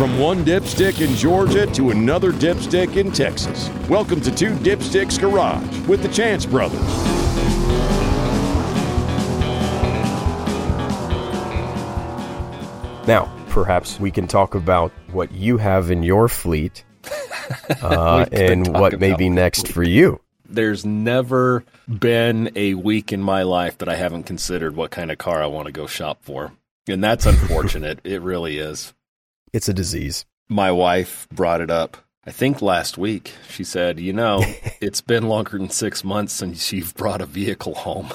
From one dipstick in Georgia to another dipstick in Texas. Welcome to Two Dipsticks Garage with the Chance Brothers. Now, perhaps we can talk about what you have in your fleet and what may be next for you. There's never been a week in my life that I haven't considered what kind of car I want to go shop for. And that's unfortunate. It really is. It's a disease. My wife brought it up, I think last week. She said, you know, it's been longer than 6 months since you've brought a vehicle home.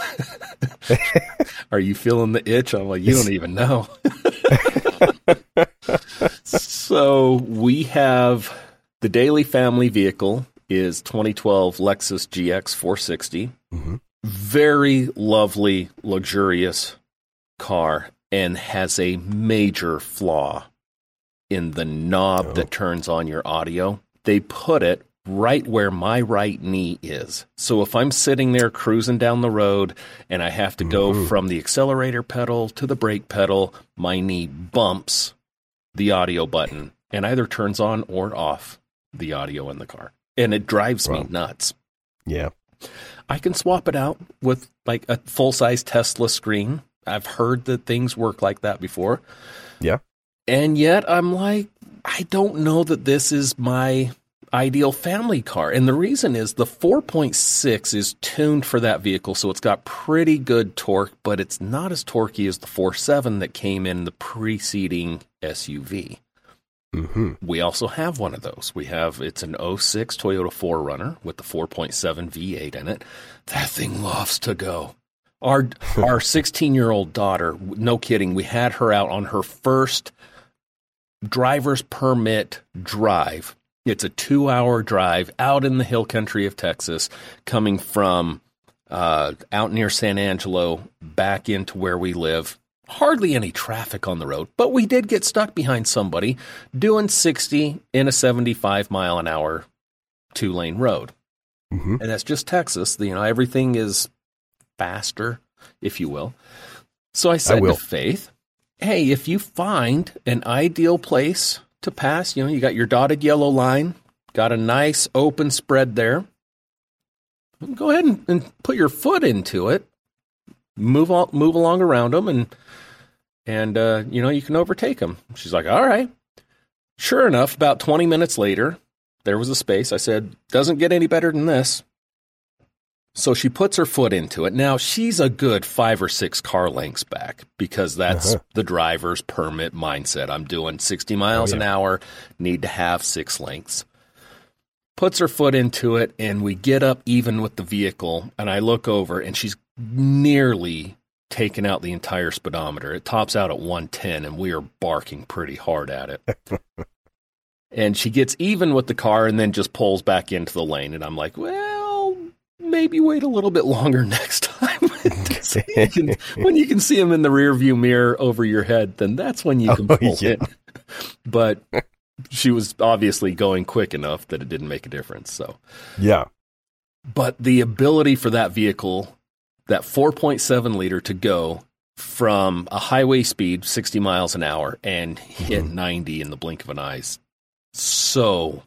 Are you feeling the itch? I'm like, you don't even know. So we have the daily family vehicle is 2012 Lexus GX 460. Mm-hmm. Very lovely, luxurious car, and has a major flaw in the knob that turns on your audio. They put it right where my right knee is. So if I'm sitting there cruising down the road and I have to go from the accelerator pedal to the brake pedal, my knee bumps the audio button and either turns on or off the audio in the car. And it drives me nuts. Yeah. I can swap it out with like a full-size Tesla screen. I've heard that things work like that before. Yeah. And yet I'm like, I don't know that this is my ideal family car. And the reason is the 4.6 is tuned for that vehicle, so it's got pretty good torque, but it's not as torquey as the 4.7 that came in the preceding SUV. Mm-hmm. We also have one of those. We have, it's an 06 Toyota 4Runner with the 4.7 V8 in it. That thing loves to go. Our 16-year-old daughter, no kidding, we had her out on her first driver's permit drive. It's a 2-hour drive out in the hill country of Texas, coming from out near San Angelo back into where we live. Hardly any traffic on the road, but we did get stuck behind somebody doing 60 in a 75-mile-an-hour two-lane road. Mm-hmm. And that's just Texas. You know, everything is faster, if you will. So I said to Faith, hey, if you find an ideal place to pass, you know, you got your dotted yellow line, got a nice open spread there, go ahead and put your foot into it, move along around them, and you know, you can overtake them. She's like, all right. Sure enough, about 20 minutes later, there was a space. I said, doesn't get any better than this. So she puts her foot into it. Now, she's a good 5 or 6 car lengths back, because that's the driver's permit mindset. I'm doing 60 miles an hour, need to have 6 lengths. Puts her foot into it, and we get up even with the vehicle, and I look over, and she's nearly taken out the entire speedometer. It tops out at 110, and we are barking pretty hard at it. And she gets even with the car and then just pulls back into the lane, and I'm like, well, maybe wait a little bit longer next time. When you can see them in the rearview mirror over your head, then that's when you can pull it. But she was obviously going quick enough that it didn't make a difference. So, yeah. But the ability for that vehicle, that 4.7 liter, to go from a highway speed, 60 miles an hour, and hit 90 in the blink of an eye, so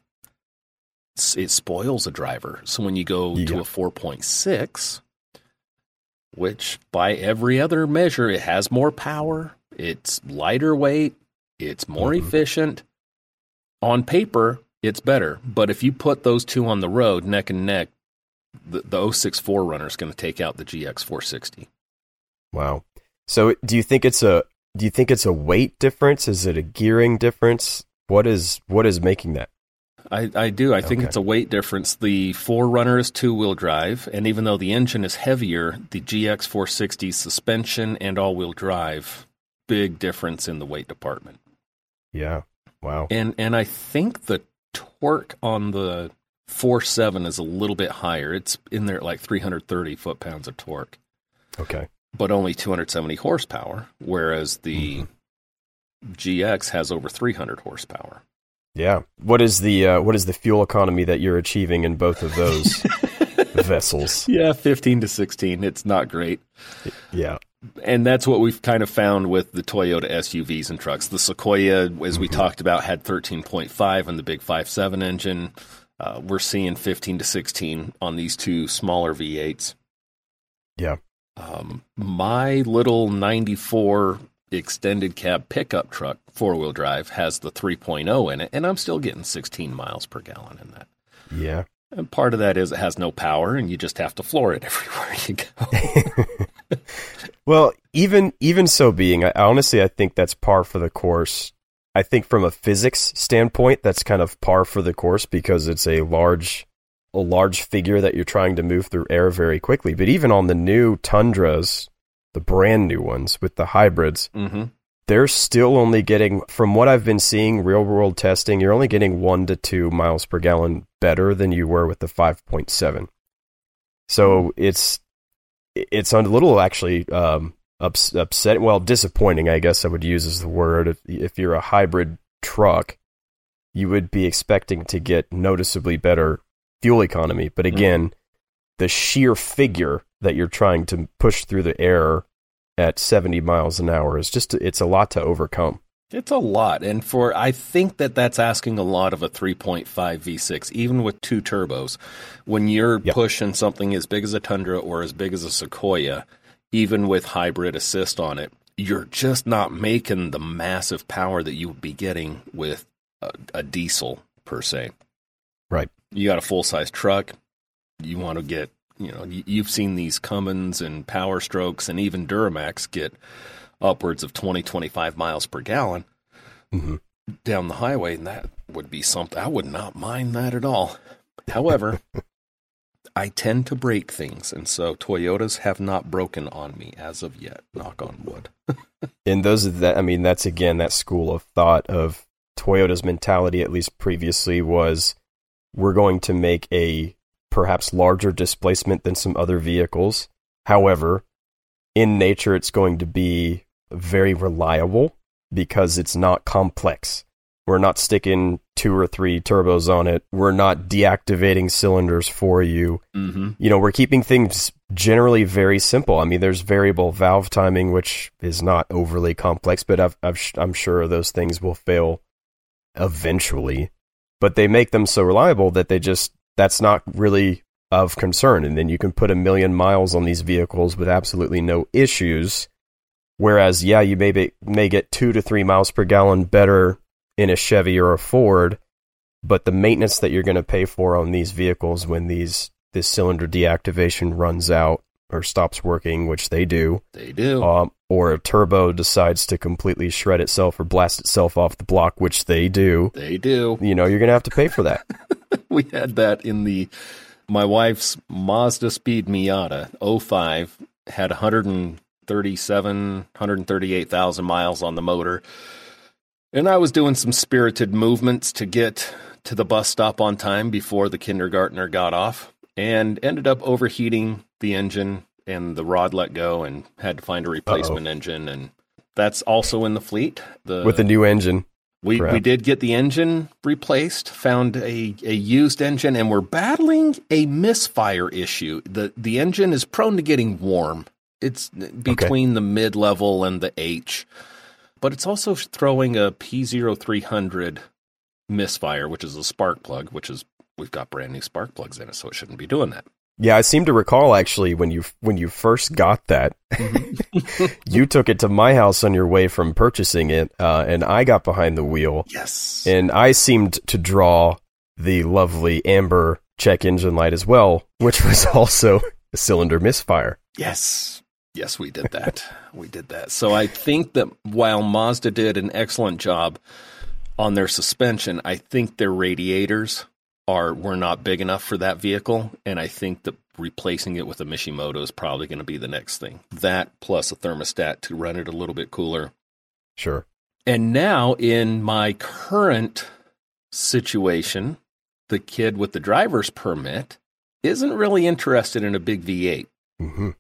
it spoils a driver. So when you go to a 4.6, which by every other measure, it has more power, it's lighter weight, it's more efficient. On paper, it's better. But if you put those two on the road, neck and neck, the 06 4Runner is going to take out the GX 460. Wow. So do you think it's a weight difference? Is it a gearing difference? What is making that? I do. I think it's a weight difference. The 4Runner is 2-wheel drive, and even though the engine is heavier, the GX 460 suspension and all-wheel drive, big difference in the weight department. Yeah. Wow. And I think the torque on the 4.7 is a little bit higher. It's in there at like 330 foot-pounds of torque. Okay. But only 270 horsepower, whereas the GX has over 300 horsepower. Yeah. What is the fuel economy that you're achieving in both of those vessels? Yeah, 15 to 16. It's not great. Yeah. And that's what we've kind of found with the Toyota SUVs and trucks. The Sequoia, as we talked about, had 13.5 on the big 5.7 engine. We're seeing 15 to 16 on these two smaller V8s. Yeah. My little 94 extended cab pickup truck, four-wheel drive, has the 3.0 in it, and I'm still getting 16 miles per gallon in that. Yeah. And part of that is it has no power, and you just have to floor it everywhere you go. Well, even so being, I honestly think that's par for the course. I think from a physics standpoint, that's kind of par for the course because it's a large figure that you're trying to move through air very quickly. But even on the new Tundras, the brand new ones with the hybrids, they're still only getting, from what I've been seeing, real world testing, you're only getting 1 to 2 miles per gallon better than you were with the 5.7. So it's a little actually upsetting. Well, disappointing, I guess I would use as the word. If you're a hybrid truck, you would be expecting to get noticeably better fuel economy. But again, the sheer figure that you're trying to push through the air at 70 miles an hour is just, it's a lot to overcome. It's a lot. And I think that's asking a lot of a 3.5 V6, even with two turbos. When you're pushing something as big as a Tundra or as big as a Sequoia, even with hybrid assist on it, you're just not making the massive power that you would be getting with a diesel, per se. Right. You got a full-size truck. You want to get, you've seen these Cummins and Power Strokes and even Duramax get upwards of 20, 25 miles per gallon down the highway, and that would be something. I would not mind that at all. However, I tend to break things, and so Toyotas have not broken on me as of yet, knock on wood. And that's again, that school of thought of Toyota's mentality, at least previously, was we're going to make a perhaps larger displacement than some other vehicles. However, in nature, it's going to be very reliable because it's not complex. We're not sticking 2 or 3 turbos on it. We're not deactivating cylinders for you. We're keeping things generally very simple. I mean, there's variable valve timing, which is not overly complex, but I'm sure those things will fail eventually. But they make them so reliable that that's not really of concern. And then you can put 1,000,000 miles on these vehicles with absolutely no issues. Whereas, you may get 2 to 3 miles per gallon better in a Chevy or a Ford, but the maintenance that you're going to pay for on these vehicles when this cylinder deactivation runs out or stops working, which they do, or a turbo decides to completely shred itself or blast itself off the block, which they do, you're going to have to pay for that. We had that in my wife's Mazdaspeed Miata 05, had 138,000 miles on the motor. And I was doing some spirited movements to get to the bus stop on time before the kindergartner got off, and ended up overheating the engine, and the rod let go and had to find a replacement engine. And that's also in the fleet. With a new engine. We did get the engine replaced, found a used engine, and we're battling a misfire issue. The engine is prone to getting warm. It's between the mid-level and the H. But it's also throwing a P0300 misfire, which is a spark plug, we've got brand new spark plugs in it, so it shouldn't be doing that. Yeah, I seem to recall, actually, when you first got that, you took it to my house on your way from purchasing it, and I got behind the wheel. Yes. And I seemed to draw the lovely amber check engine light as well, which was also a cylinder misfire. Yes. Yes, we did that. So I think that while Mazda did an excellent job on their suspension, I think their radiators were not big enough for that vehicle, and I think that replacing it with a Mishimoto is probably going to be the next thing. That plus a thermostat to run it a little bit cooler. Sure. And now in my current situation, the kid with the driver's permit isn't really interested in a big V8.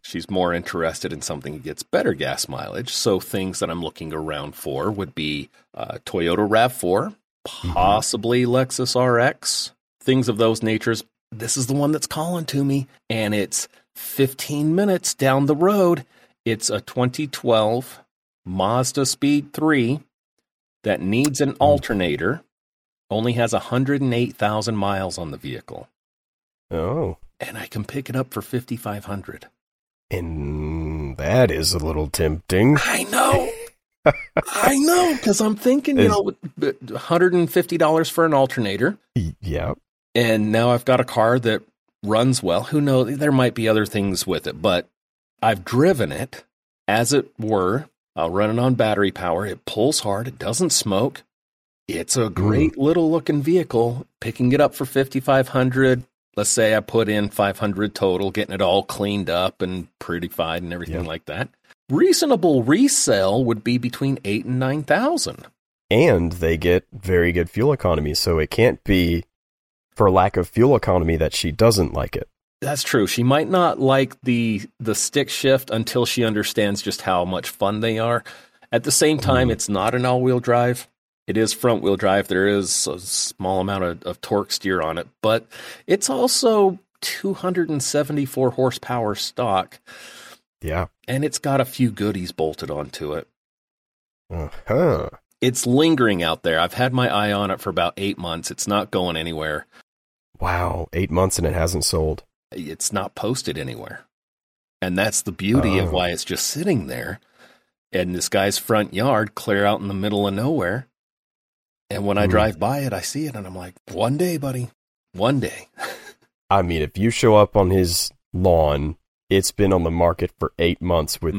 She's more interested in something that gets better gas mileage. So things that I'm looking around for would be Toyota RAV4, possibly Lexus RX, things of those natures. This is the one that's calling to me, and it's 15 minutes down the road. It's a 2012 Mazdaspeed 3 that needs an alternator. Only has 108,000 miles on the vehicle. Oh. And I can pick it up for $5,500. And that is a little tempting. I know. I know, because I'm thinking, you know, $150 for an alternator. Yeah. And now I've got a car that runs well. Who knows? There might be other things with it, but I've driven it, as it were. I'll run it on battery power. It pulls hard. It doesn't smoke. It's a great little looking vehicle. Picking it up for $5,500. Let's say I put in $500 total, getting it all cleaned up and prettified and everything like that. Reasonable resale would be between $8,000 and $9,000. And they get very good fuel economy, so it can't be for lack of fuel economy that she doesn't like it. That's true. She might not like the stick shift until she understands just how much fun they are. At the same time, it's not an all-wheel drive. It is front-wheel drive. There is a small amount of torque steer on it, but it's also 274 horsepower stock. Yeah. And it's got a few goodies bolted onto it. Uh-huh. It's lingering out there. I've had my eye on it for about 8 months. It's not going anywhere. Wow, 8 months and it hasn't sold. It's not posted anywhere. And that's the beauty of why it's just sitting there in this guy's front yard, clear out in the middle of nowhere. And when I drive by it, I see it and I'm like, one day, buddy, one day. I mean, if you show up on his lawn, it's been on the market for 8 months with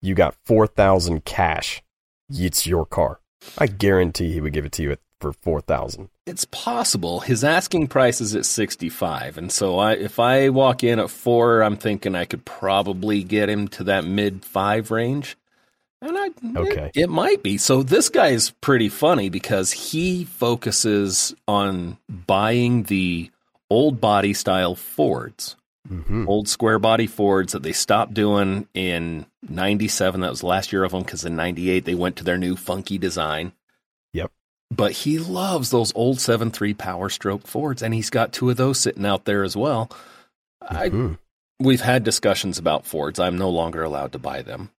you got $4,000 cash. It's your car. I guarantee he would give it to you for $4,000. It's possible. His asking price is at $65,000, and so if I walk in at $4,000, I'm thinking I could probably get him to that mid-$5,000 range, and it might be. So this guy is pretty funny because he focuses on buying the old body style Fords, old square body Fords that they stopped doing in 97. That was the last year of them because in 98 they went to their new funky design. But he loves those old 7.3 Power Stroke Fords, and he's got two of those sitting out there as well. We've had discussions about Fords. I'm no longer allowed to buy them.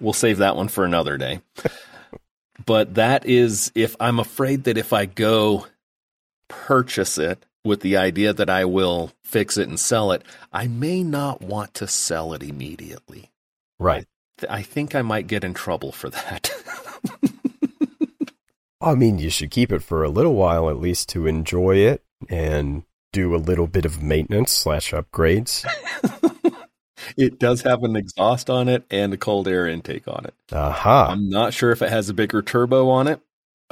We'll save that one for another day. But that is, I'm afraid that if I go purchase it with the idea that I will fix it and sell it, I may not want to sell it immediately. Right. I think I might get in trouble for that. I mean, you should keep it for a little while at least to enjoy it and do a little bit of maintenance / upgrades. It does have an exhaust on it and a cold air intake on it. Aha. I'm not sure if it has a bigger turbo on it.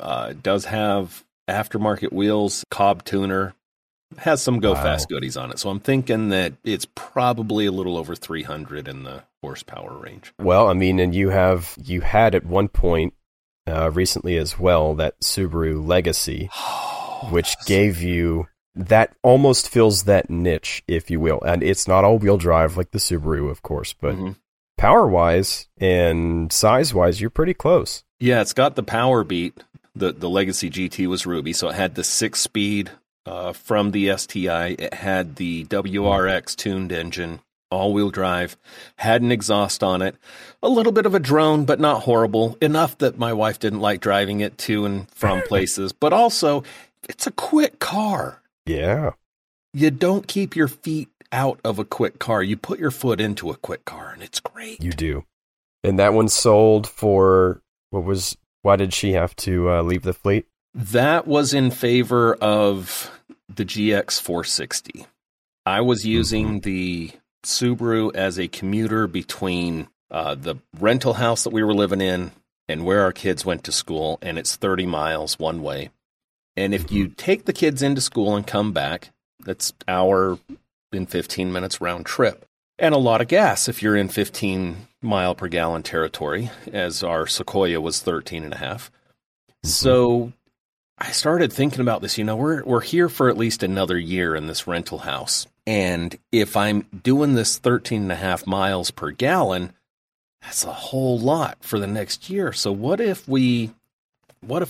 It does have aftermarket wheels, Cobb tuner. It has some go-fast goodies on it. So I'm thinking that it's probably a little over 300 in the horsepower range. Well, I mean, and you had at one point, recently as well, that Subaru Legacy, which gave you that almost fills that niche, if you will. And it's not all-wheel drive like the Subaru, of course, but power-wise and size-wise, you're pretty close. Yeah, it's got the power beat. The Legacy GT was Ruby, so it had the 6-speed from the STI. It had the WRX tuned engine, all-wheel drive, had an exhaust on it, a little bit of a drone, but not horrible, enough that my wife didn't like driving it to and from places, but also it's a quick car. Yeah. You don't keep your feet out of a quick car. You put your foot into a quick car, and it's great. You do. And that one sold for, why did she have to leave the fleet? That was in favor of the GX 460. I was using the Subaru as a commuter between the rental house that we were living in and where our kids went to school, and it's 30 miles one way. And if you take the kids into school and come back, that's an hour and 15 minutes round trip. And a lot of gas if you're in 15 mile per gallon territory, as our Sequoia was 13.5. So I started thinking about this, we're here for at least another year in this rental house. And if I'm doing this 13.5 miles per gallon, that's a whole lot for the next year. So what if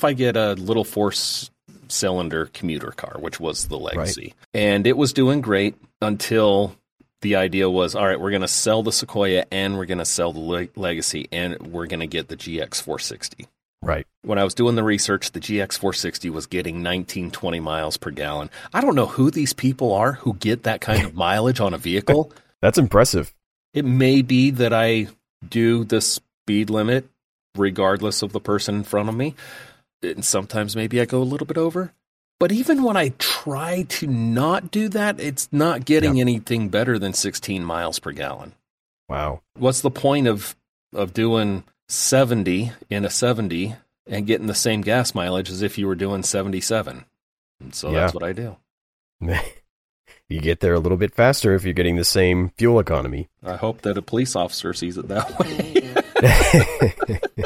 I get a little 4-cylinder commuter car, which was the Legacy, and it was doing great until the idea was, all right, we're going to sell the Sequoia and we're going to sell the Legacy and we're going to get the GX 460. Right. When I was doing the research, the GX 460 was getting 19, 20 miles per gallon. I don't know who these people are who get that kind of mileage on a vehicle. That's impressive. It may be that I do the speed limit regardless of the person in front of me. And sometimes maybe I go a little bit over. But even when I try to not do that, it's not getting anything better than 16 miles per gallon. Wow. What's the point of doing 70 in a 70 and getting the same gas mileage as if you were doing 77? And so that's what I do. You get there a little bit faster if you're getting the same fuel economy. I hope that a police officer sees it that way.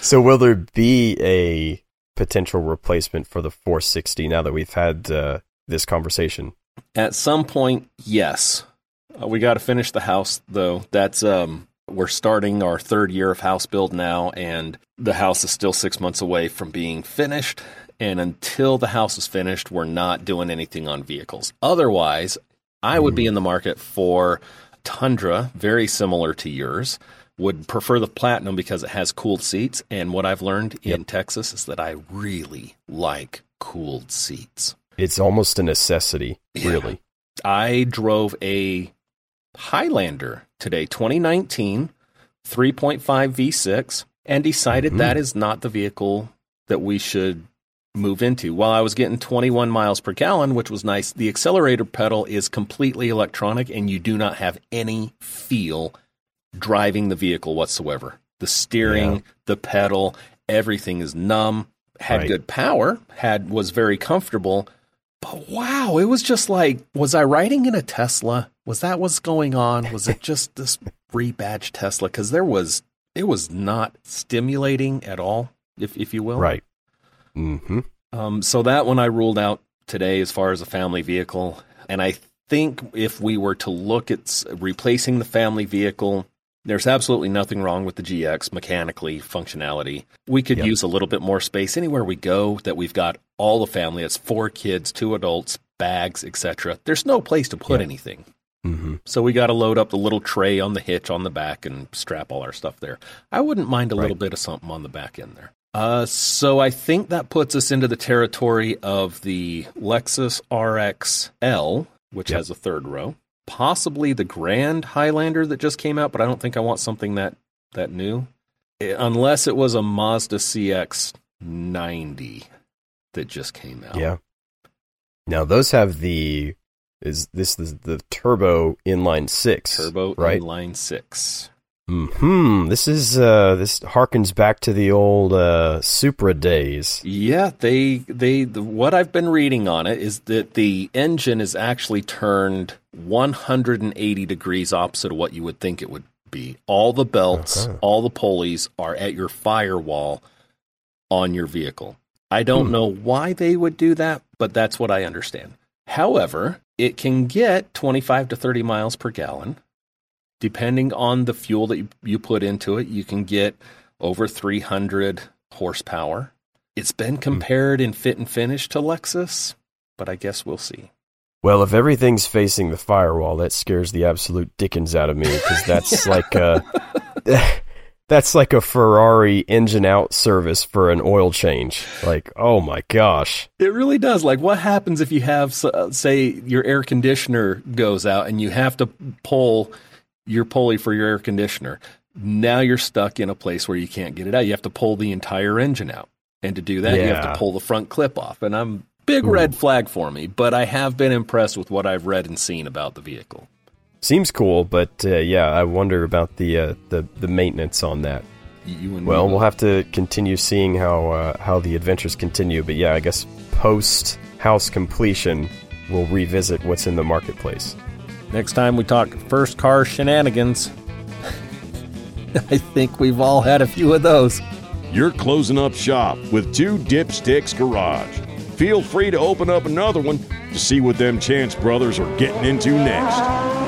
So will there be a potential replacement for the 460 now that we've had this conversation? At some point, yes. We got to finish the house, though. That's we're starting our third year of house build now, and the house is still 6 months away from being finished. And until the house is finished, we're not doing anything on vehicles. Otherwise, I would be in the market for Tundra, very similar to yours. Would prefer the Platinum because it has cooled seats. And what I've learned in Texas is that I really like cooled seats. It's almost a necessity, really. I drove a Highlander today, 2019, 3.5 V6, and decided that is not the vehicle that we should move into. While I was getting 21 miles per gallon, which was nice, the accelerator pedal is completely electronic, and you do not have any feel driving the vehicle whatsoever. The steering, the pedal, everything is numb. Had good power, was very comfortable, but wow, it was just like, was I riding in a Tesla? Was that what's going on? Was it just this rebadged Tesla? Because it was not stimulating at all, if you will. Right. Mm-hmm. So that one I ruled out today as far as a family vehicle. And I think if we were to look at replacing the family vehicle, there's absolutely nothing wrong with the GX mechanically, functionality. We could use a little bit more space anywhere we go that we've got all the family. It's 4 kids, 2 adults, bags, etc. There's no place to put anything. Mm-hmm. So we got to load up the little tray on the hitch on the back and strap all our stuff there. I wouldn't mind a little bit of something on the back end there. So I think that puts us into the territory of the Lexus RX L, which has a third row. Possibly the Grand Highlander that just came out, but I don't think I want something that new. Unless it was a Mazda CX-90 that just came out. Yeah. Now those have the... This is the turbo inline 6, right? Inline 6. Hmm. This is this harkens back to the old Supra days. Yeah, what I've been reading on it is that the engine is actually turned 180 degrees opposite of what you would think it would be. All the belts, all the pulleys are at your firewall on your vehicle. I don't know why they would do that, but that's what I understand. However, it can get 25 to 30 miles per gallon. Depending on the fuel that you put into it, you can get over 300 horsepower. It's been compared in fit and finish to Lexus, but I guess we'll see. Well, if everything's facing the firewall, that scares the absolute dickens out of me, because that's that's like a Ferrari engine out service for an oil change. Like, oh my gosh. It really does. Like, what happens if you have, say, your air conditioner goes out and you have to pull your pulley for your air conditioner? Now you're stuck in a place where you can't get it out. You have to pull the entire engine out. And to do that, you have to pull the front clip off. And I'm big red flag for me, but I have been impressed with what I've read and seen about the vehicle. Seems cool, but I wonder about the maintenance on that. We'll have to continue seeing how the adventures continue. But I guess post house completion, we'll revisit what's in the marketplace. Next time we talk first car shenanigans. I think we've all had a few of those. You're closing up shop with Two Dipsticks Garage. Feel free to open up another one to see what them Chance Brothers are getting into next.